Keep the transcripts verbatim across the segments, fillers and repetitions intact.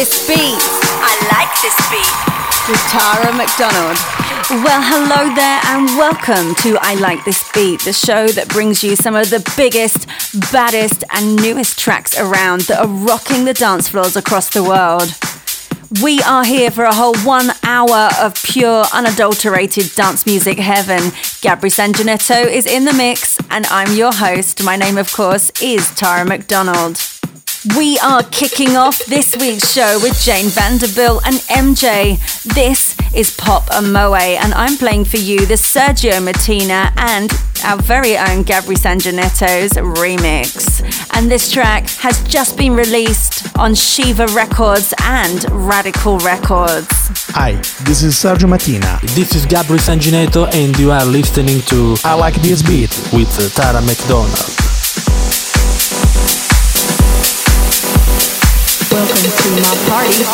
this beat. I like this beat. With Tara McDonald. Well, hello there and welcome to I Like This Beat, the show that brings you some of the biggest, baddest and newest tracks around that are rocking the dance floors across the world. We are here for a whole one hour of pure, unadulterated dance music heaven. Gabry Sanginetto is in the mix and I'm your host. My name, of course, is Tara McDonald. We are kicking off this week's show with Jane Vanderbilt and M J. This is Pop and Moe, and I'm playing for you the Sergio Mattina and our very own Gabry Sanginetto's remix. And this track has just been released on Shiva Records and Radical Records. Hi, this is Sergio Mattina. This is Gabry Sanginetto, and you are listening to I Like This Beat with Tara McDonald. Welcome to my party.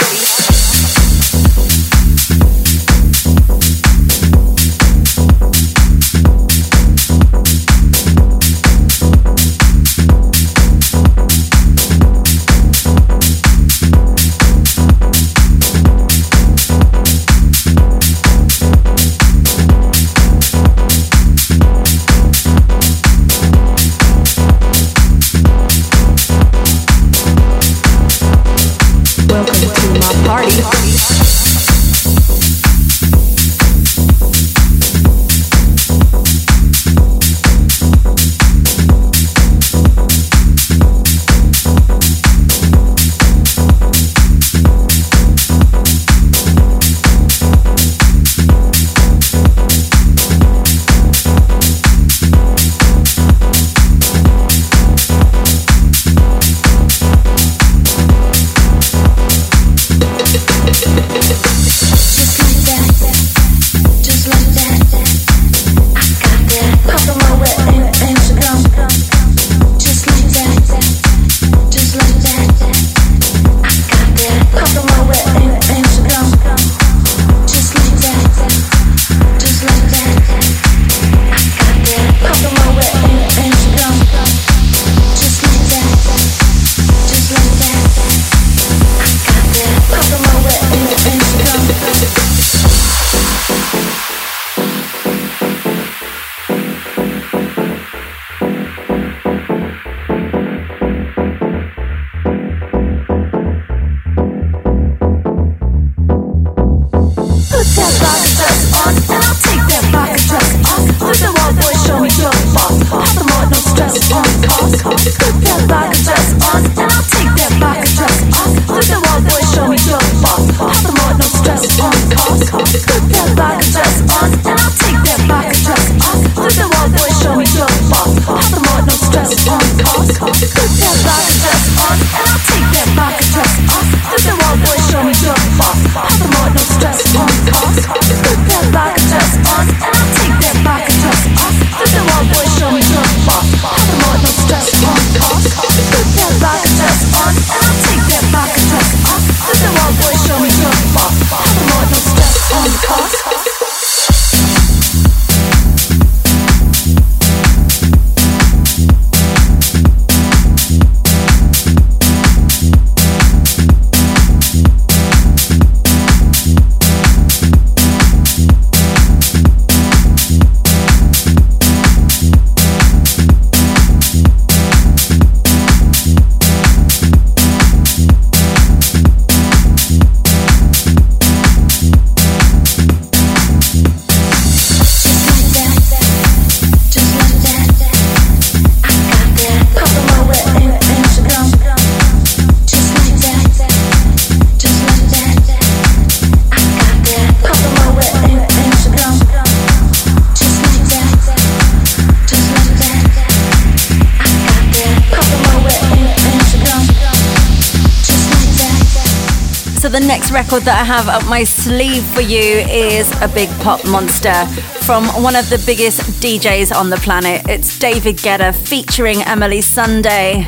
Record that I have up my sleeve for you is a big pop monster from one of the biggest D Js on the planet. It's David Guetta featuring Emily Sunday.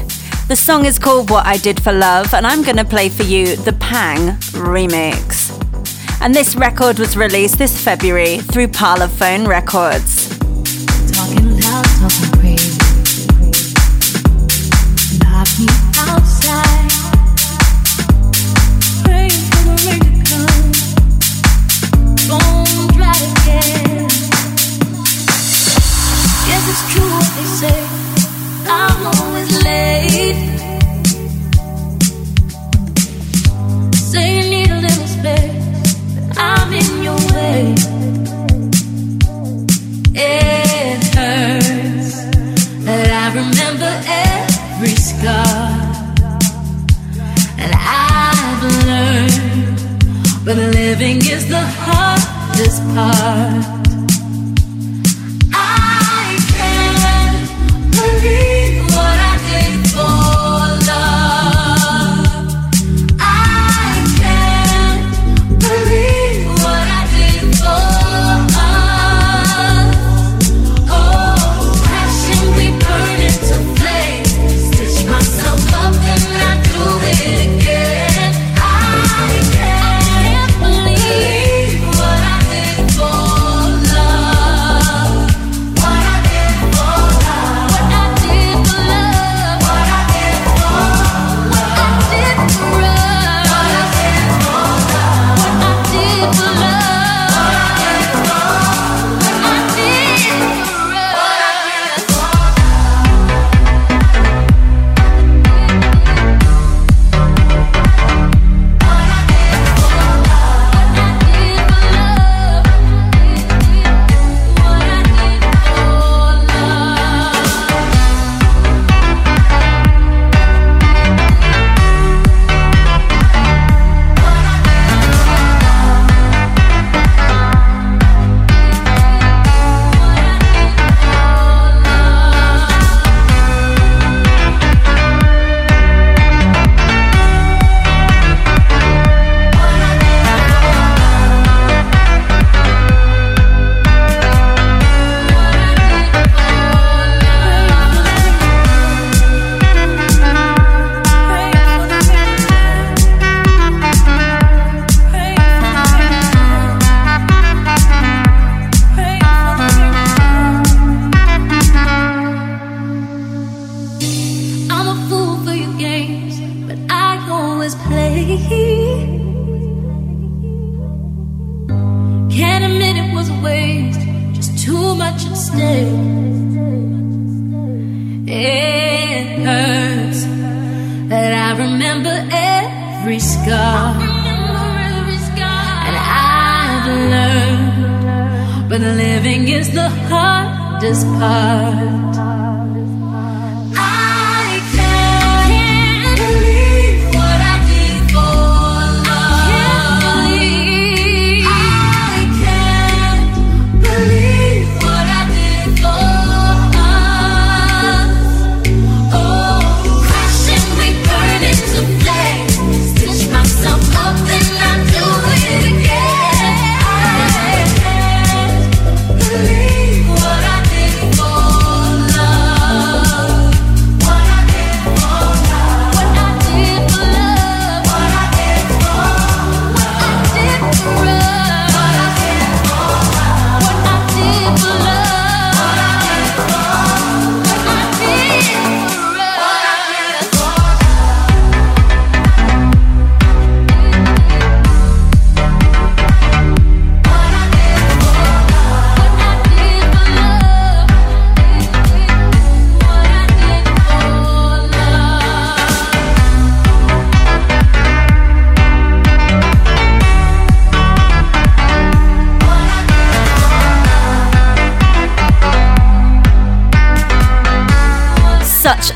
The song is called What I Did for Love, and I'm going to play for you the Pang remix. And this record was released this February through Parlophone Records. Talking loud, talking crazy. Knock me outside. but living is the hardest part. I can't believe what I did for love. I can't believe what I did for us. Oh, passion we burn into flame. Stitch myself up and I do it again.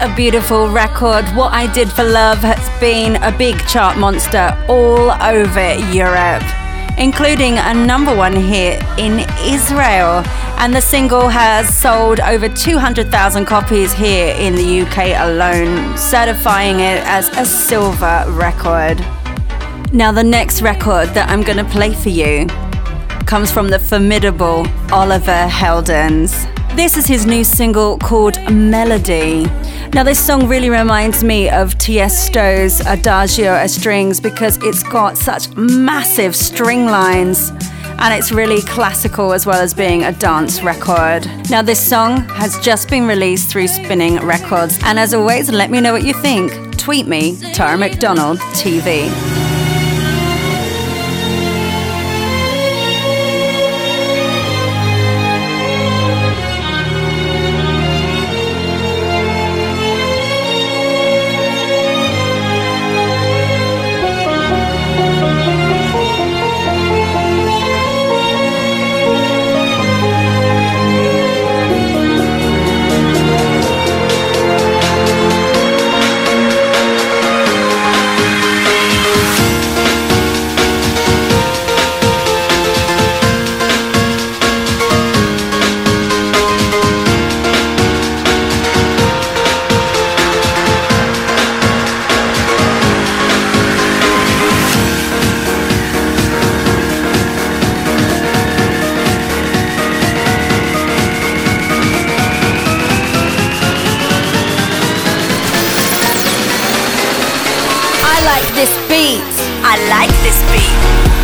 A beautiful record. What I Did for Love has been a big chart monster all over Europe, including a number one hit in Israel, and the single has sold over two hundred thousand copies here in the U K alone, certifying it as a silver record. Now the next record that I'm going to play for you comes from the formidable Oliver Heldens. This is his new single called Melody. Now this song really reminds me of Tiësto's Adagio a Strings because it's got such massive string lines and it's really classical as well as being a dance record. Now this song has just been released through Spinning Records, and as always, let me know what you think. Tweet me, Tara McDonald T V. this beat. I like this beat.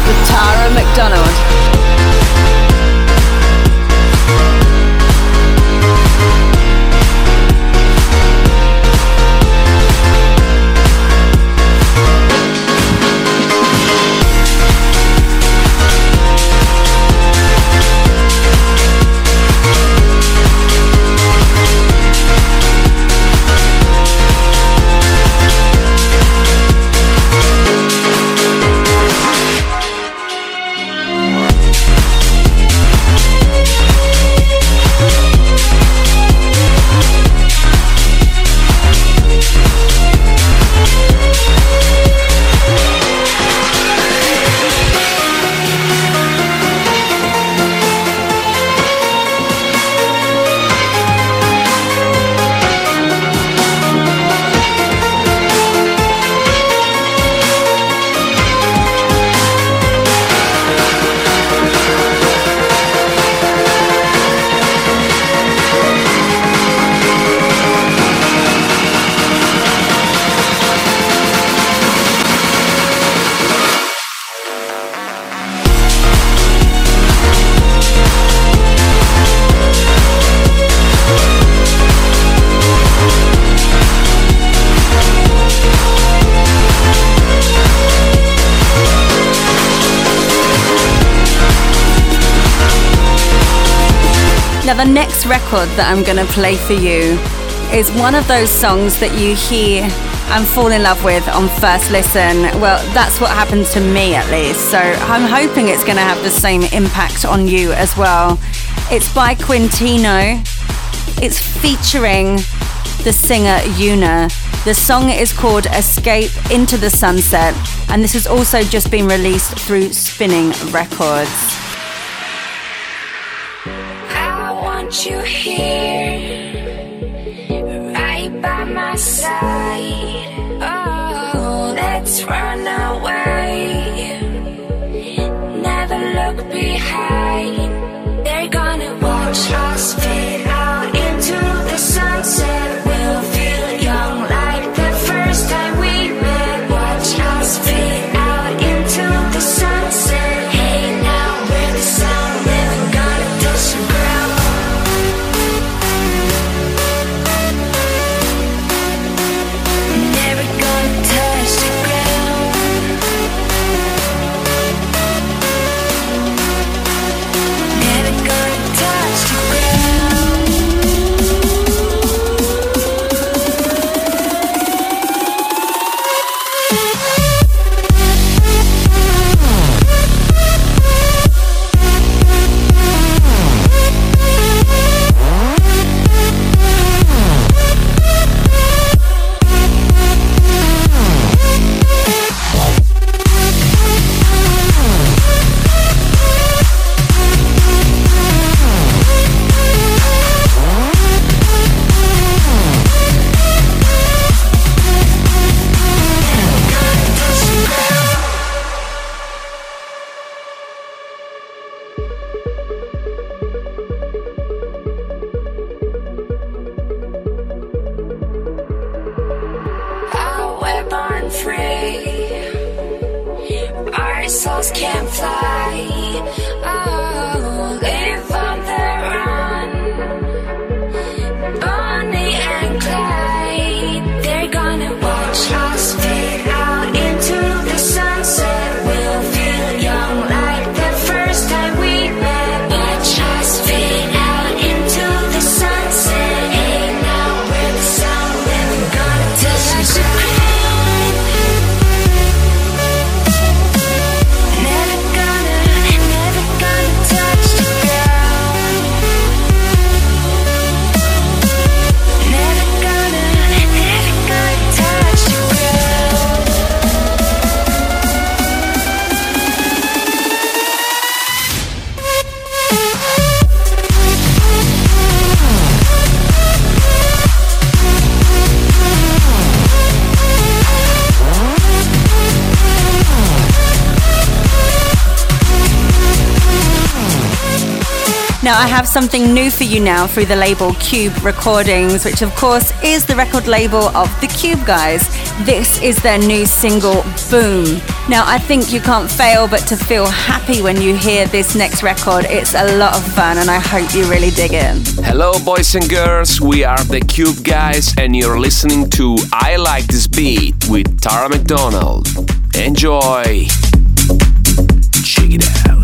With Tara McDonald. The next record that I'm going to play for you is one of those songs that you hear and fall in love with on first listen. Well, that's what happened to me at least, so I'm hoping it's going to have the same impact on you as well. It's by Quintino. It's featuring the singer Yuna. The song is called Escape Into the Sunset, and this has also just been released through Spinning Records. You here, right by my side. Oh, let's run away. Never look behind. They're gonna watch us fade out into the sunset. We'll feel young like the first time we met. Watch us fade out into the sunset. Hey, now we're the sound, never gonna touch the ground. Never gonna, never gonna touch the ground. Now I have something new for you now through the label Cube Recordings, which of course is the record label of The Cube Guys. This is their new single, Boom. Now I think you can't fail but to feel happy when you hear this next record. It's a lot of fun and I hope you really dig in. Hello boys and girls, we are The Cube Guys and you're listening to I Like This Beat with Tara McDonald. Enjoy! Check it out.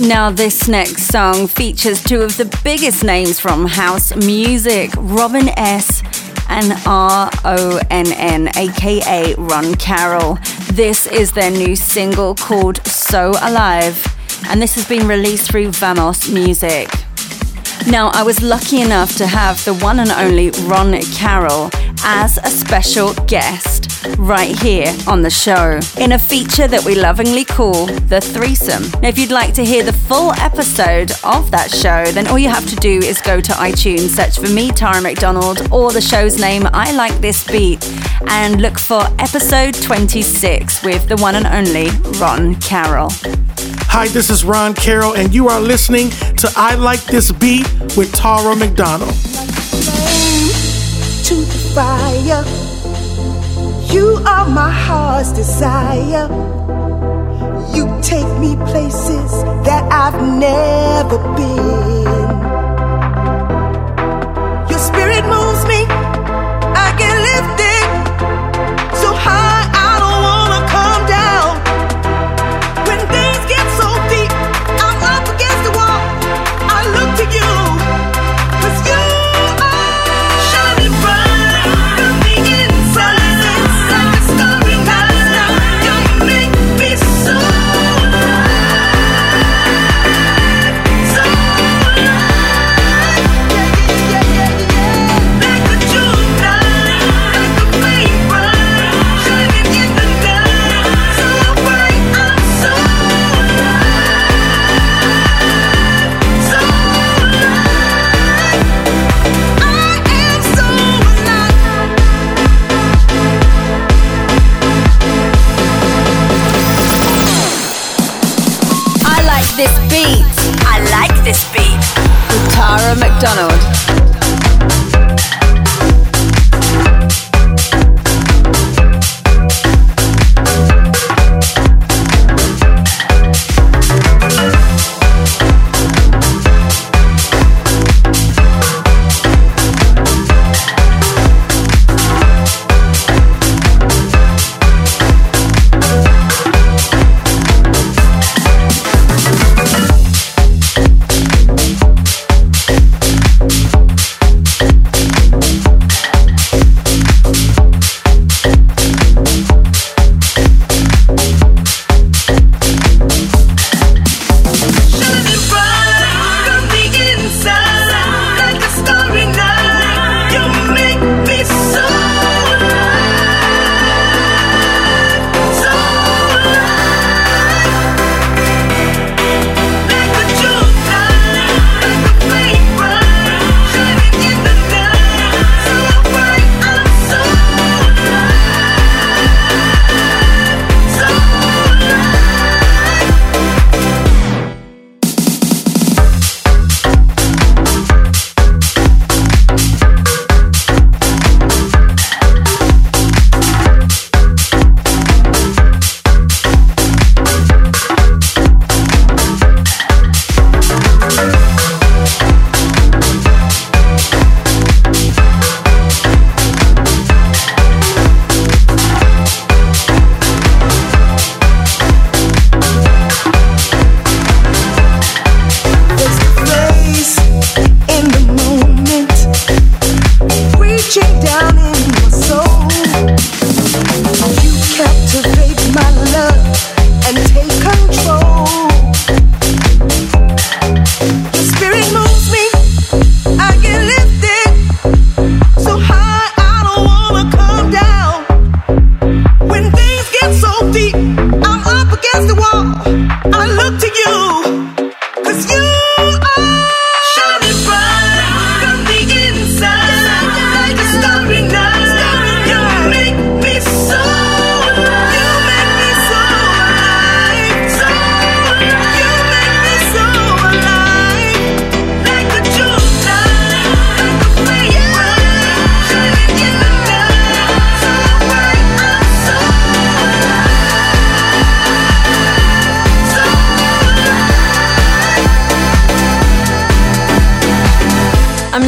Now this next song features two of the biggest names from house music, Robin S. and R O N N, aka Ron Carroll. This is their new single called So Alive, and this has been released through Vamos Music. Now, I was lucky enough to have the one and only Ron Carroll as a special guest right here on the show in a feature that we lovingly call The Threesome. Now, if you'd like to hear the full episode of that show, then all you have to do is go to iTunes, search for me, Tara McDonald, or the show's name, I Like This Beat, and look for episode twenty-six with the one and only Ron Carroll. Hi, this is Ron Carroll, and you are listening to I Like This Beat with Tara McDonald. To the fire, you are my heart's desire. You take me places that I've never been. Your spirit moves me, I get lifted so high I don't wanna come down. When things get so deep, I'm up against the wall, I look to you, 'cause you Tara McDonald.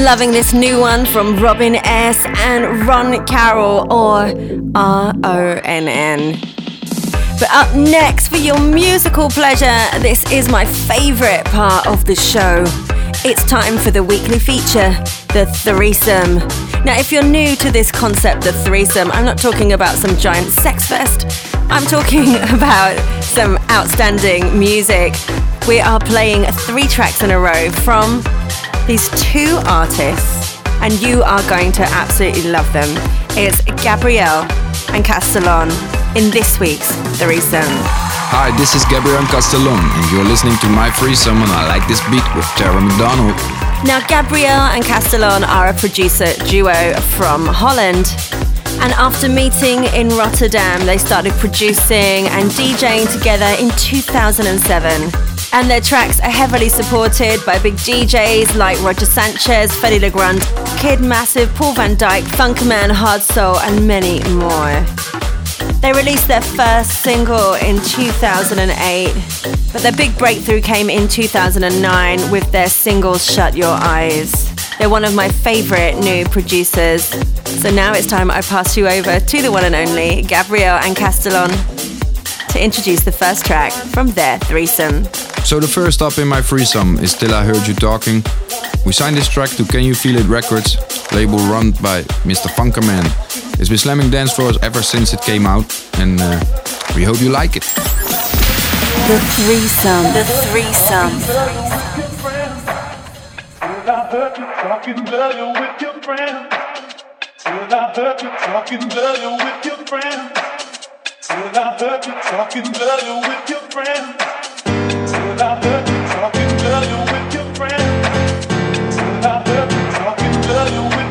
Loving this new one from Robin S. and Ron Carroll, or R O N N. But up next, for your musical pleasure, this is my favourite part of the show. It's time for the weekly feature, The Threesome. Now, if you're new to this concept, The Threesome, I'm not talking about some giant sex fest. I'm talking about some outstanding music. We are playing three tracks in a row from these two artists, and you are going to absolutely love them. It's Gabrielle and Castellon in this week's Threesome. Hi, this is Gabrielle and Castellon, and you're listening to my threesome on I Like This Beat with Tara McDonald. Now, Gabrielle and Castellon are a producer duo from Holland, and after meeting in Rotterdam, they started producing and DJing together in two thousand seven. And their tracks are heavily supported by big D Js like Roger Sanchez, Fedde Le Grand, Kid Massive, Paul van Dyk, Funkman, Hardsoul, and many more. They released their first single in two thousand eight, but their big breakthrough came in two thousand nine with their single Shut Your Eyes. They're one of my favourite new producers. So now it's time I pass you over to the one and only Gabrielle and Castellon to introduce the first track from their threesome. So the first up in my threesome is Till I Heard You Talking. We signed this track to Can You Feel It Records, label run by Mister Funkerman. It's been slamming dance floors ever since it came out, and uh, we hope you like it. The threesome. The threesome. Till I heard you talking dirty with your friends. Till I heard you talking dirty with your friends. Till I heard you talking dirty with your friends. Till I heard you talking dirty with your friends. Till I heard you talking dirty with your friends.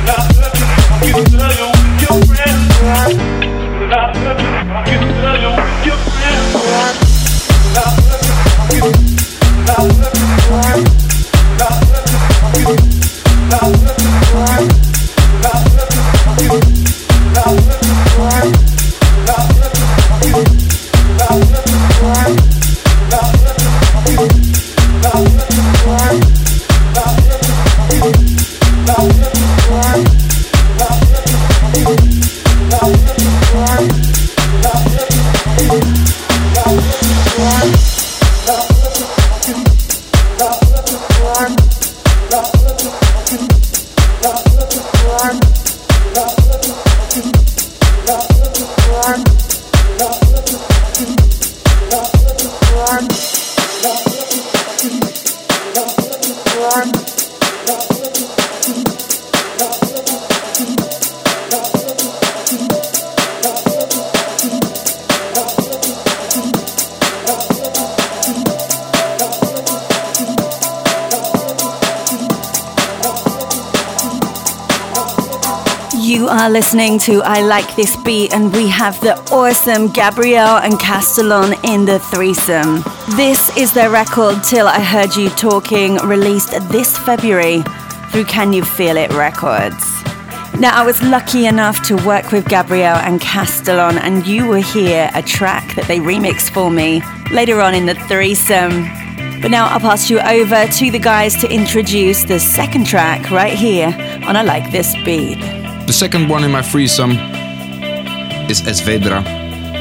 I Listening to I Like This Beat, and we have the awesome Gabrielle and Castellon in the threesome. This is their record Till I Heard You Talking, released this February through Can You Feel It Records. Now, I was lucky enough to work with Gabrielle and Castellon, and you will hear a track that they remixed for me later on in the threesome. But now I'll pass you over to the guys to introduce the second track right here on I Like This Beat. The second one in my threesome is Esvedra,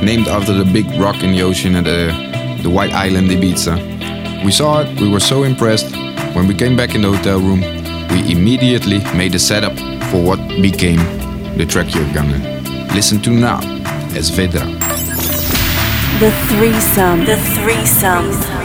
named after the big rock in the ocean at the, the White Island, Ibiza. We saw it, we were so impressed. When we came back in the hotel room, we immediately made a setup for what became the track you're gonna listen to now, Esvedra. The threesome, the threesome. The threesome.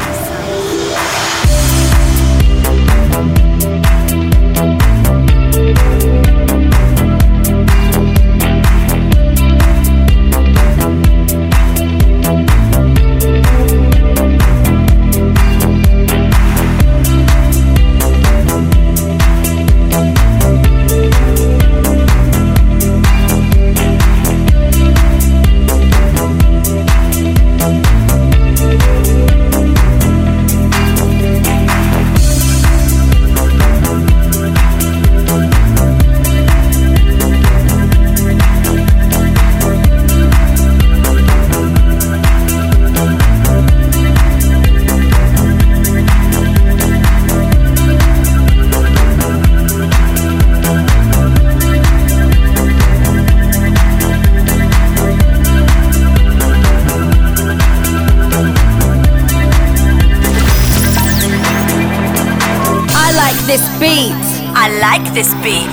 This beat. I like this beat.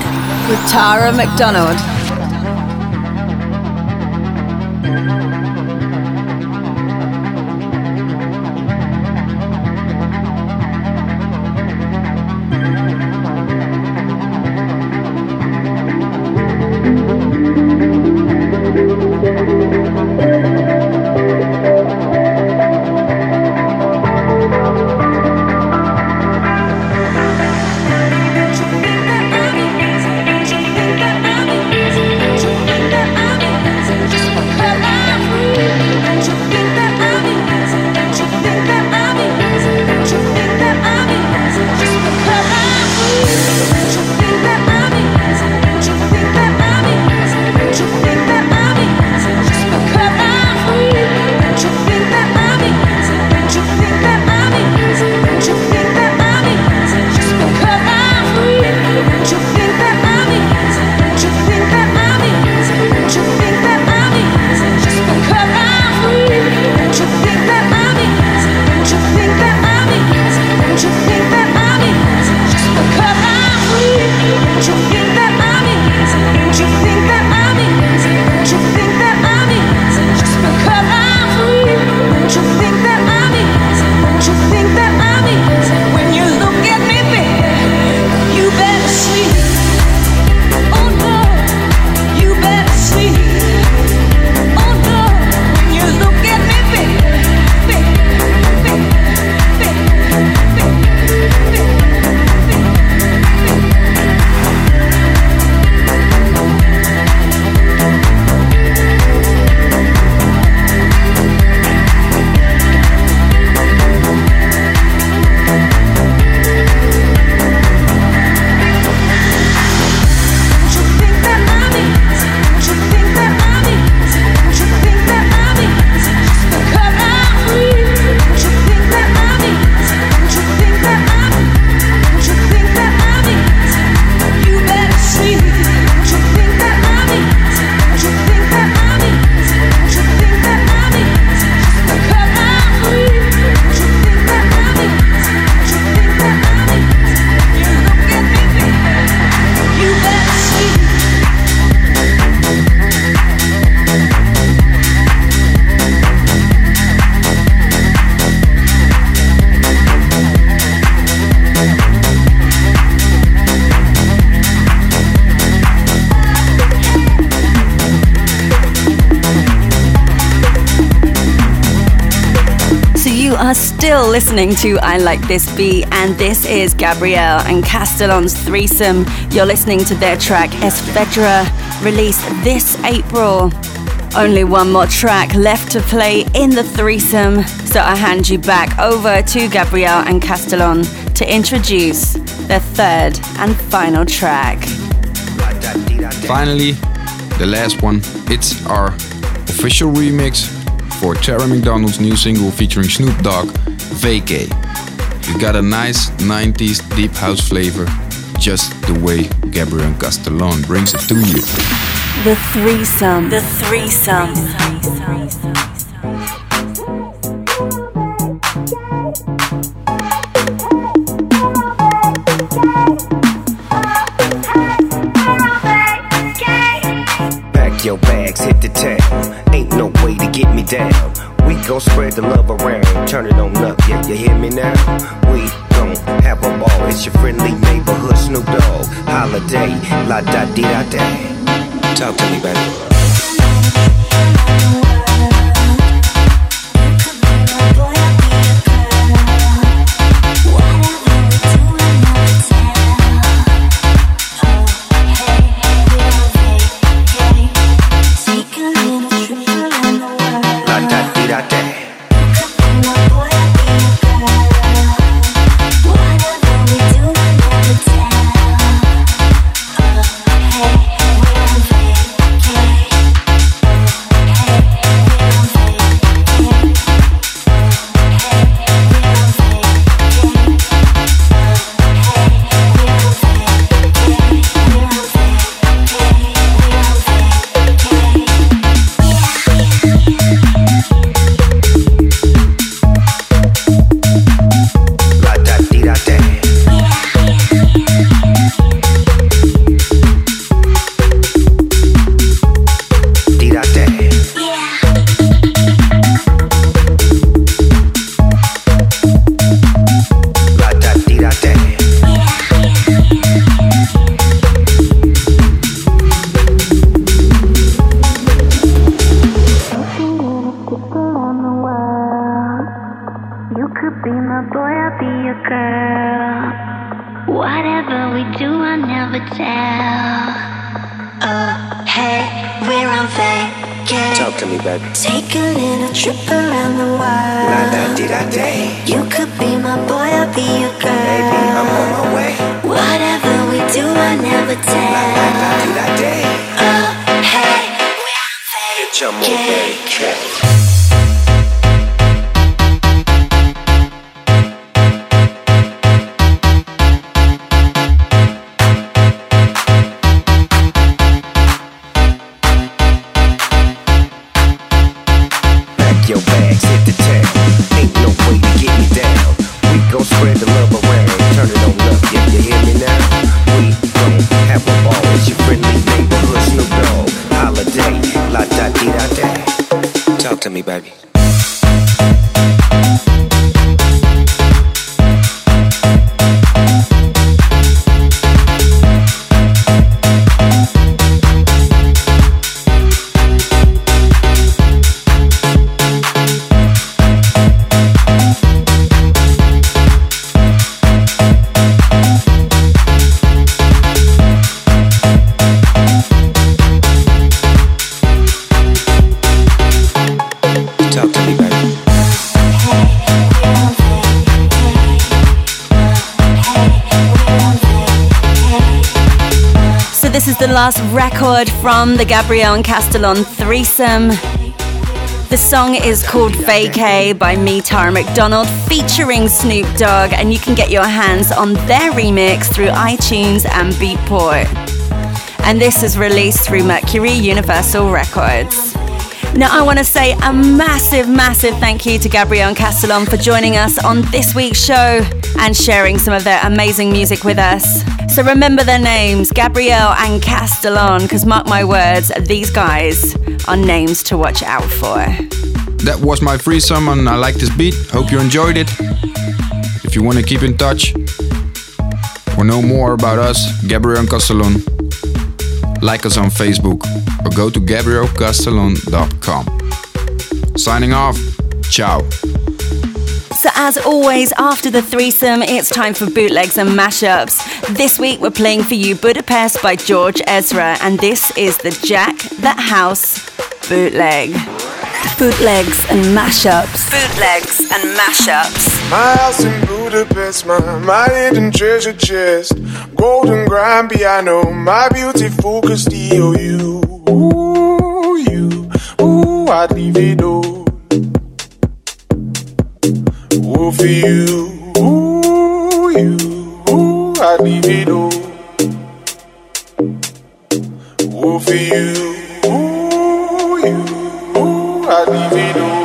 With Tara McDonald. We'll still listening to I Like This Beat, and this is Gabrielle and Castellon's threesome. You're listening to their track Esfedra, released this April. Only one more track left to play in the threesome, so I hand you back over to Gabrielle and Castellon to introduce their third and final track. Finally, the last one. It's our official remix for Tara McDonald's new single featuring Snoop Dogg, Vacay. It's got a nice nineties deep house flavor, just the way Gabrielle and Castellon brings it to you. The threesome. The threesome. Pack your bags, hit the town. Ain't no way to get me down. We gon' spread the love around. Turn it on up, yeah, you hear me now? We gon' have a ball. It's your friendly neighborhood Snoop Dogg. Holiday, la da dee da da. Talk to me, baby. Last record from the Gabrielle and Castellon threesome. The song is called Vacay by me, Tara McDonald, featuring Snoop Dogg, and you can get your hands on their remix through iTunes and Beatport. And this is released through Mercury Universal Records. Now I want to say a massive, massive thank you to Gabrielle and Castellon for joining us on this week's show and sharing some of their amazing music with us. So remember their names, Gabrielle and Castellon, because mark my words, these guys are names to watch out for. That was my threesome on I Like This Beat. Hope you enjoyed it. If you want to keep in touch or know more about us, Gabrielle and Castellon, like us on Facebook or go to gabrielle castellon dot com. Signing off. Ciao. So as always, after the threesome, it's time for bootlegs and mashups. This week we're playing for you Budapest by George Ezra, and this is the Jack That House bootleg. Bootlegs and mashups. Bootlegs and mashups. My house in Budapest, my, my hidden treasure chest, golden grand piano, my beautiful Castillo, you, ooh, you, ooh, I'd leave it all. Ooh, for you, ooh, you, ooh, I'd leave it all. Ooh, for you, ooh, you, ooh, I'd leave it all.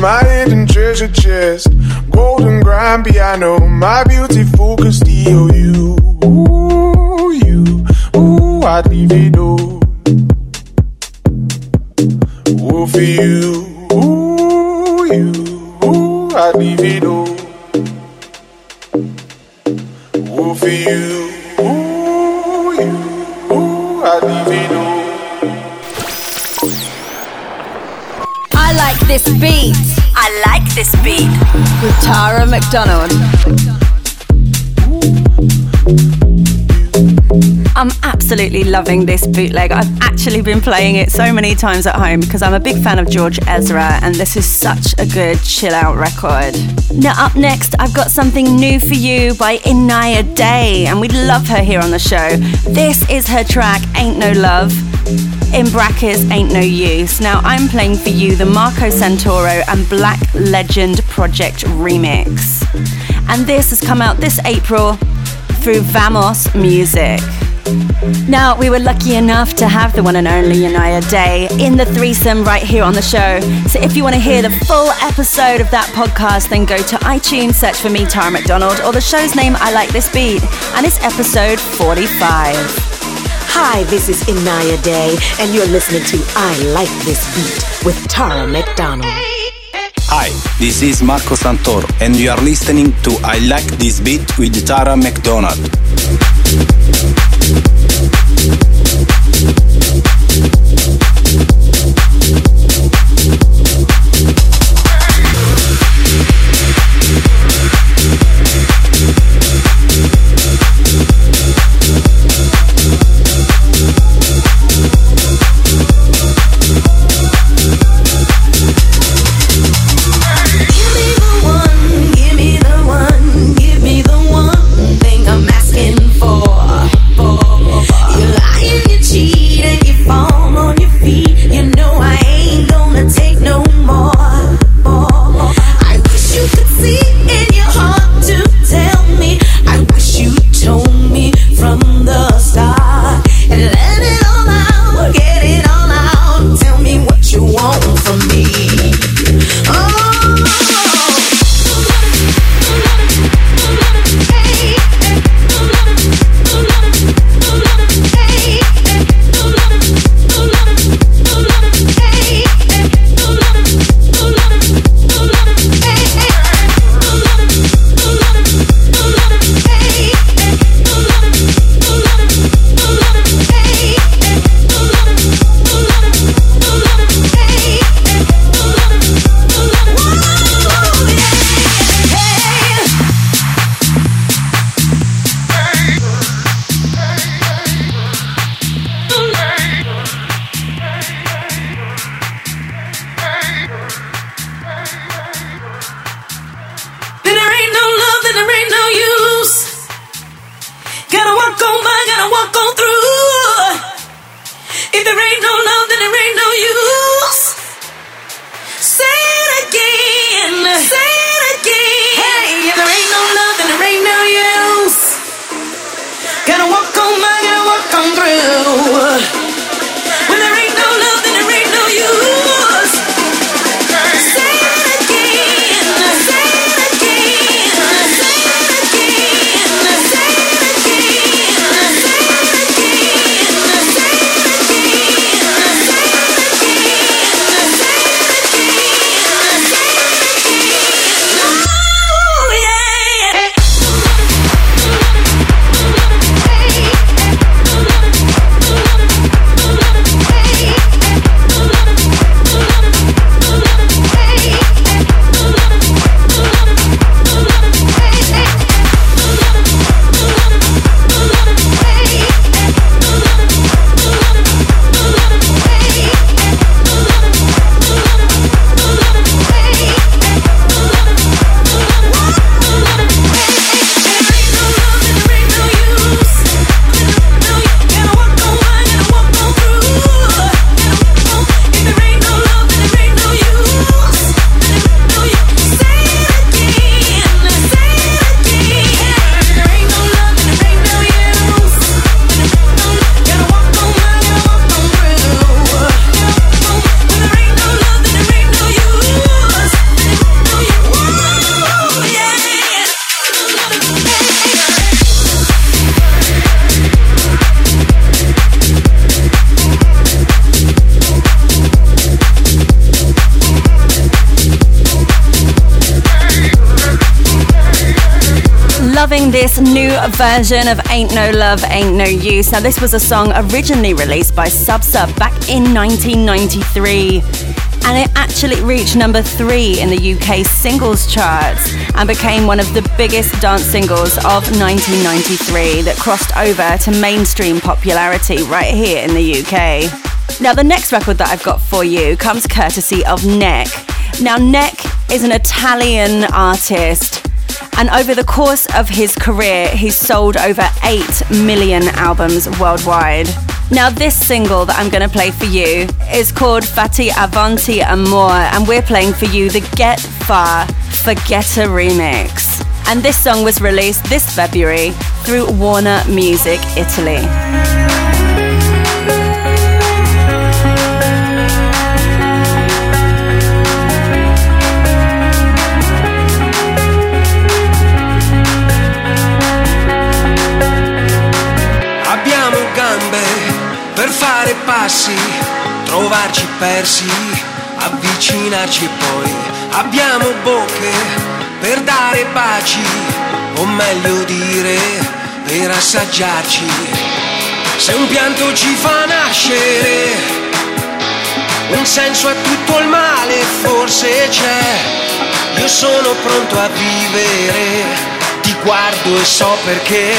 My hidden treasure chest, golden grand piano, my beautiful Castillo, you, ooh, you, ooh, I'd leave it all. Ooh, for you, ooh, you, ooh, I'd leave it all. Ooh, for you, ooh, you, ooh, I'd leave it all. This beat. I like this beat with Tara McDonald. I'm absolutely loving this bootleg. I've actually been playing it so many times at home because I'm a big fan of George Ezra, and this is such a good chill out record. Now up next, I've got something new for you by Inaya Day, and we love her here on the show. This is her track Ain't No Love. In brackets, Ain't No Use. Now I'm playing for you the Marco Santoro and Black Legend Project remix. And this has come out this April through Vamos Music. Now we were lucky enough to have the one and only Inaya Day in the threesome right here on the show. So if you want to hear the full episode of that podcast, then go to iTunes, search for me, Tara McDonald, or the show's name I Like This Beat, and it's episode forty-five. Hi, this is Inaya Day, and you're listening to I Like This Beat with Tara McDonald. Hi, this is Marco Santoro, and you are listening to I Like This Beat with Tara McDonald. Hey! walk on through. If there ain't no love, then there ain't no use. Say it again. Say it again. Hey, if there ain't no love, then there ain't no use. Gotta walk on by, gotta walk on through. This new version of Ain't No Love, Ain't No Use. Now, this was a song originally released by Sub Sub back in nineteen ninety-three, and it actually reached number three in the U K singles charts and became one of the biggest dance singles of nineteen ninety-three that crossed over to mainstream popularity right here in the U K. Now, the next record that I've got for you comes courtesy of Nek. Now, Nek is an Italian artist, and over the course of his career, he's sold over eight million albums worldwide. Now, this single that I'm going to play for you is called Fatti Avanti Amore, and we're playing for you the Get Far Forgetter remix. And this song was released this February through Warner Music Italy. Passi, trovarci persi, avvicinarci e poi abbiamo bocche per dare baci, o meglio dire per assaggiarci. Se un pianto ci fa nascere un senso a tutto il male, forse c'è. Io sono pronto a vivere, ti guardo e so perché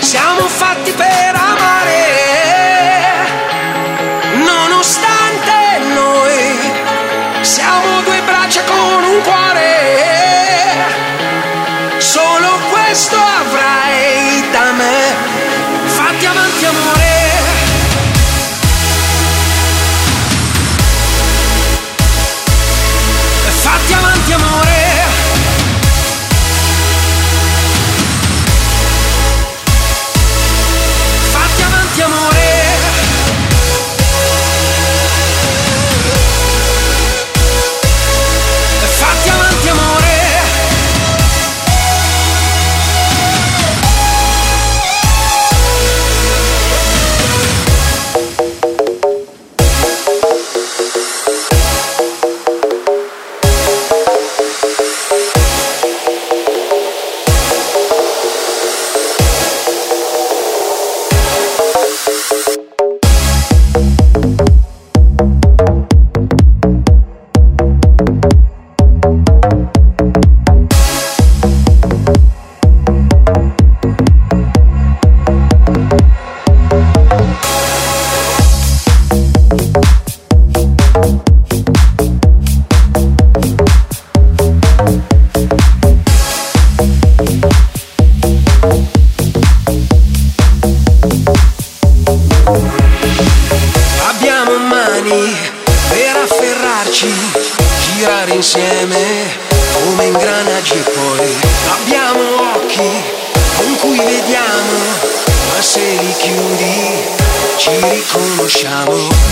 siamo fatti per amare. Nonostante noi siamo due braccia con un cuore, solo questo avrai da me. Fatti avanti amore. Fatti avanti amore. insieme come ingranaggi e poi abbiamo occhi con cui vediamo, ma se li chiudi ci riconosciamo.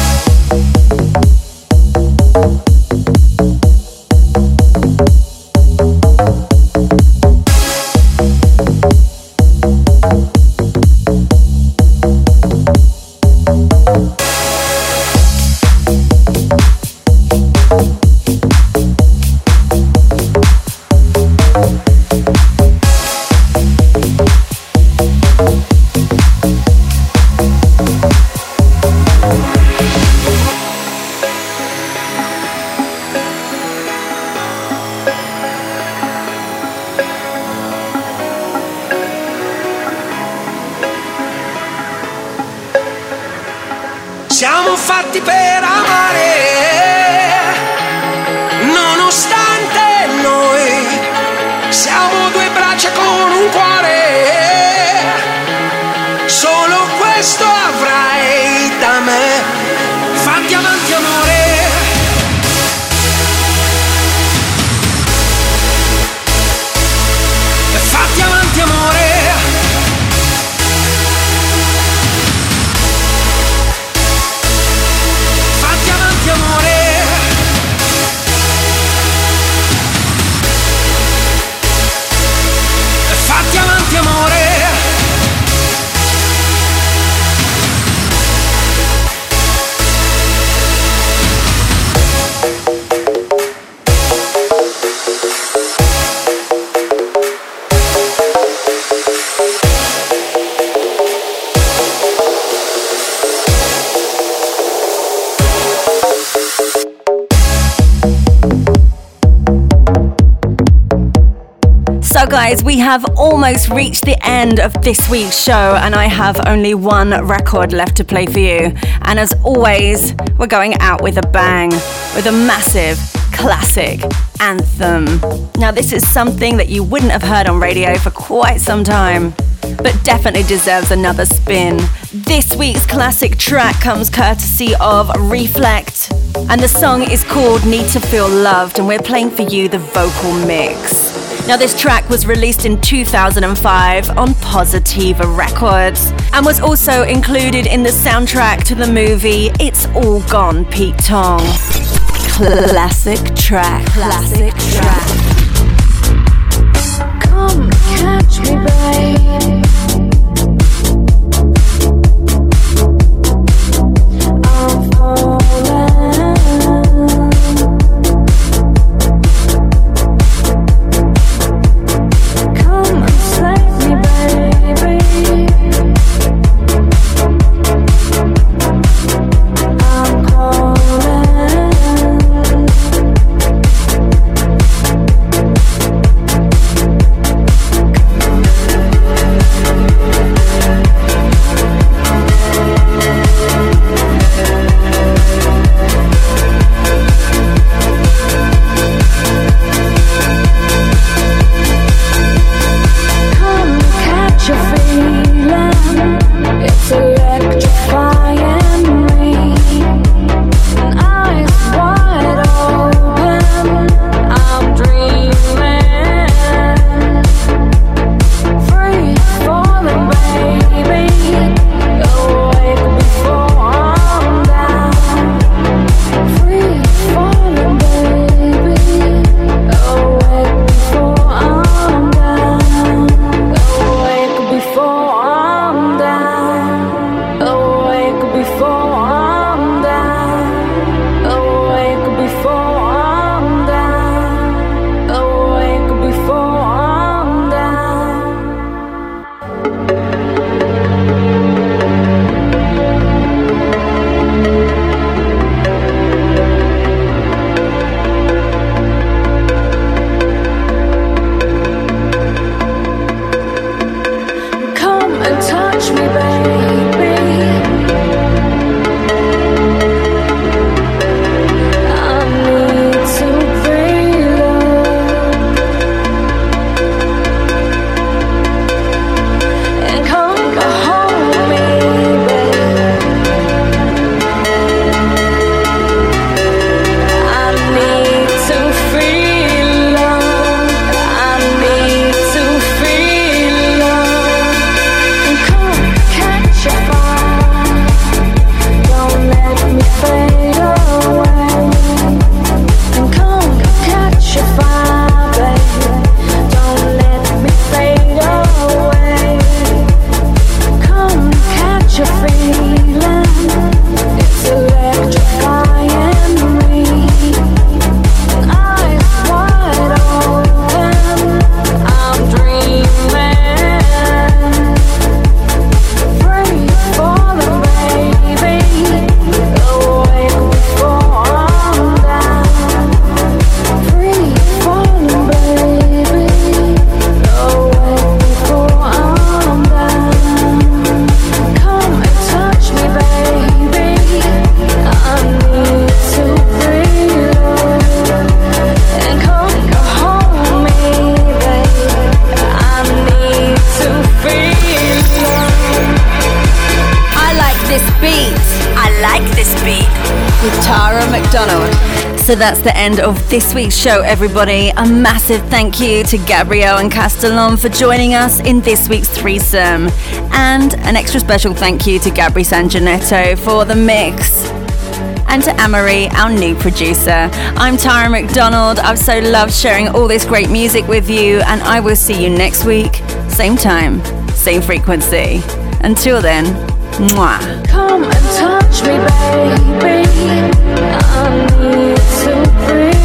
Guys, we have almost reached the end of this week's show, and I have only one record left to play for you. And as always, we're going out with a bang, with a massive classic anthem. Now, this is something that you wouldn't have heard on radio for quite some time, but definitely deserves another spin. This week's classic track comes courtesy of Reflect, and the song is called Need to Feel Loved, and we're playing for you the vocal mix. Now, this track was released in two thousand five on Positiva Records and was also included in the soundtrack to the movie It's All Gone, Pete Tong. Classic track. Classic track. Come catch me, babe. I'll fall in. beat with Tara McDonald. So that's the end of this week's show, everybody. A massive thank you to Gabrielle and Castellon for joining us in this week's threesome. And an extra special thank you to Gabry Sanginetto for the mix. And to Anne-Marie, our new producer. I'm Tara McDonald. I've so loved sharing all this great music with you, and I will see you next week. Same time, same frequency. Until then, mwah. Come and touch me, baby. I need to breathe.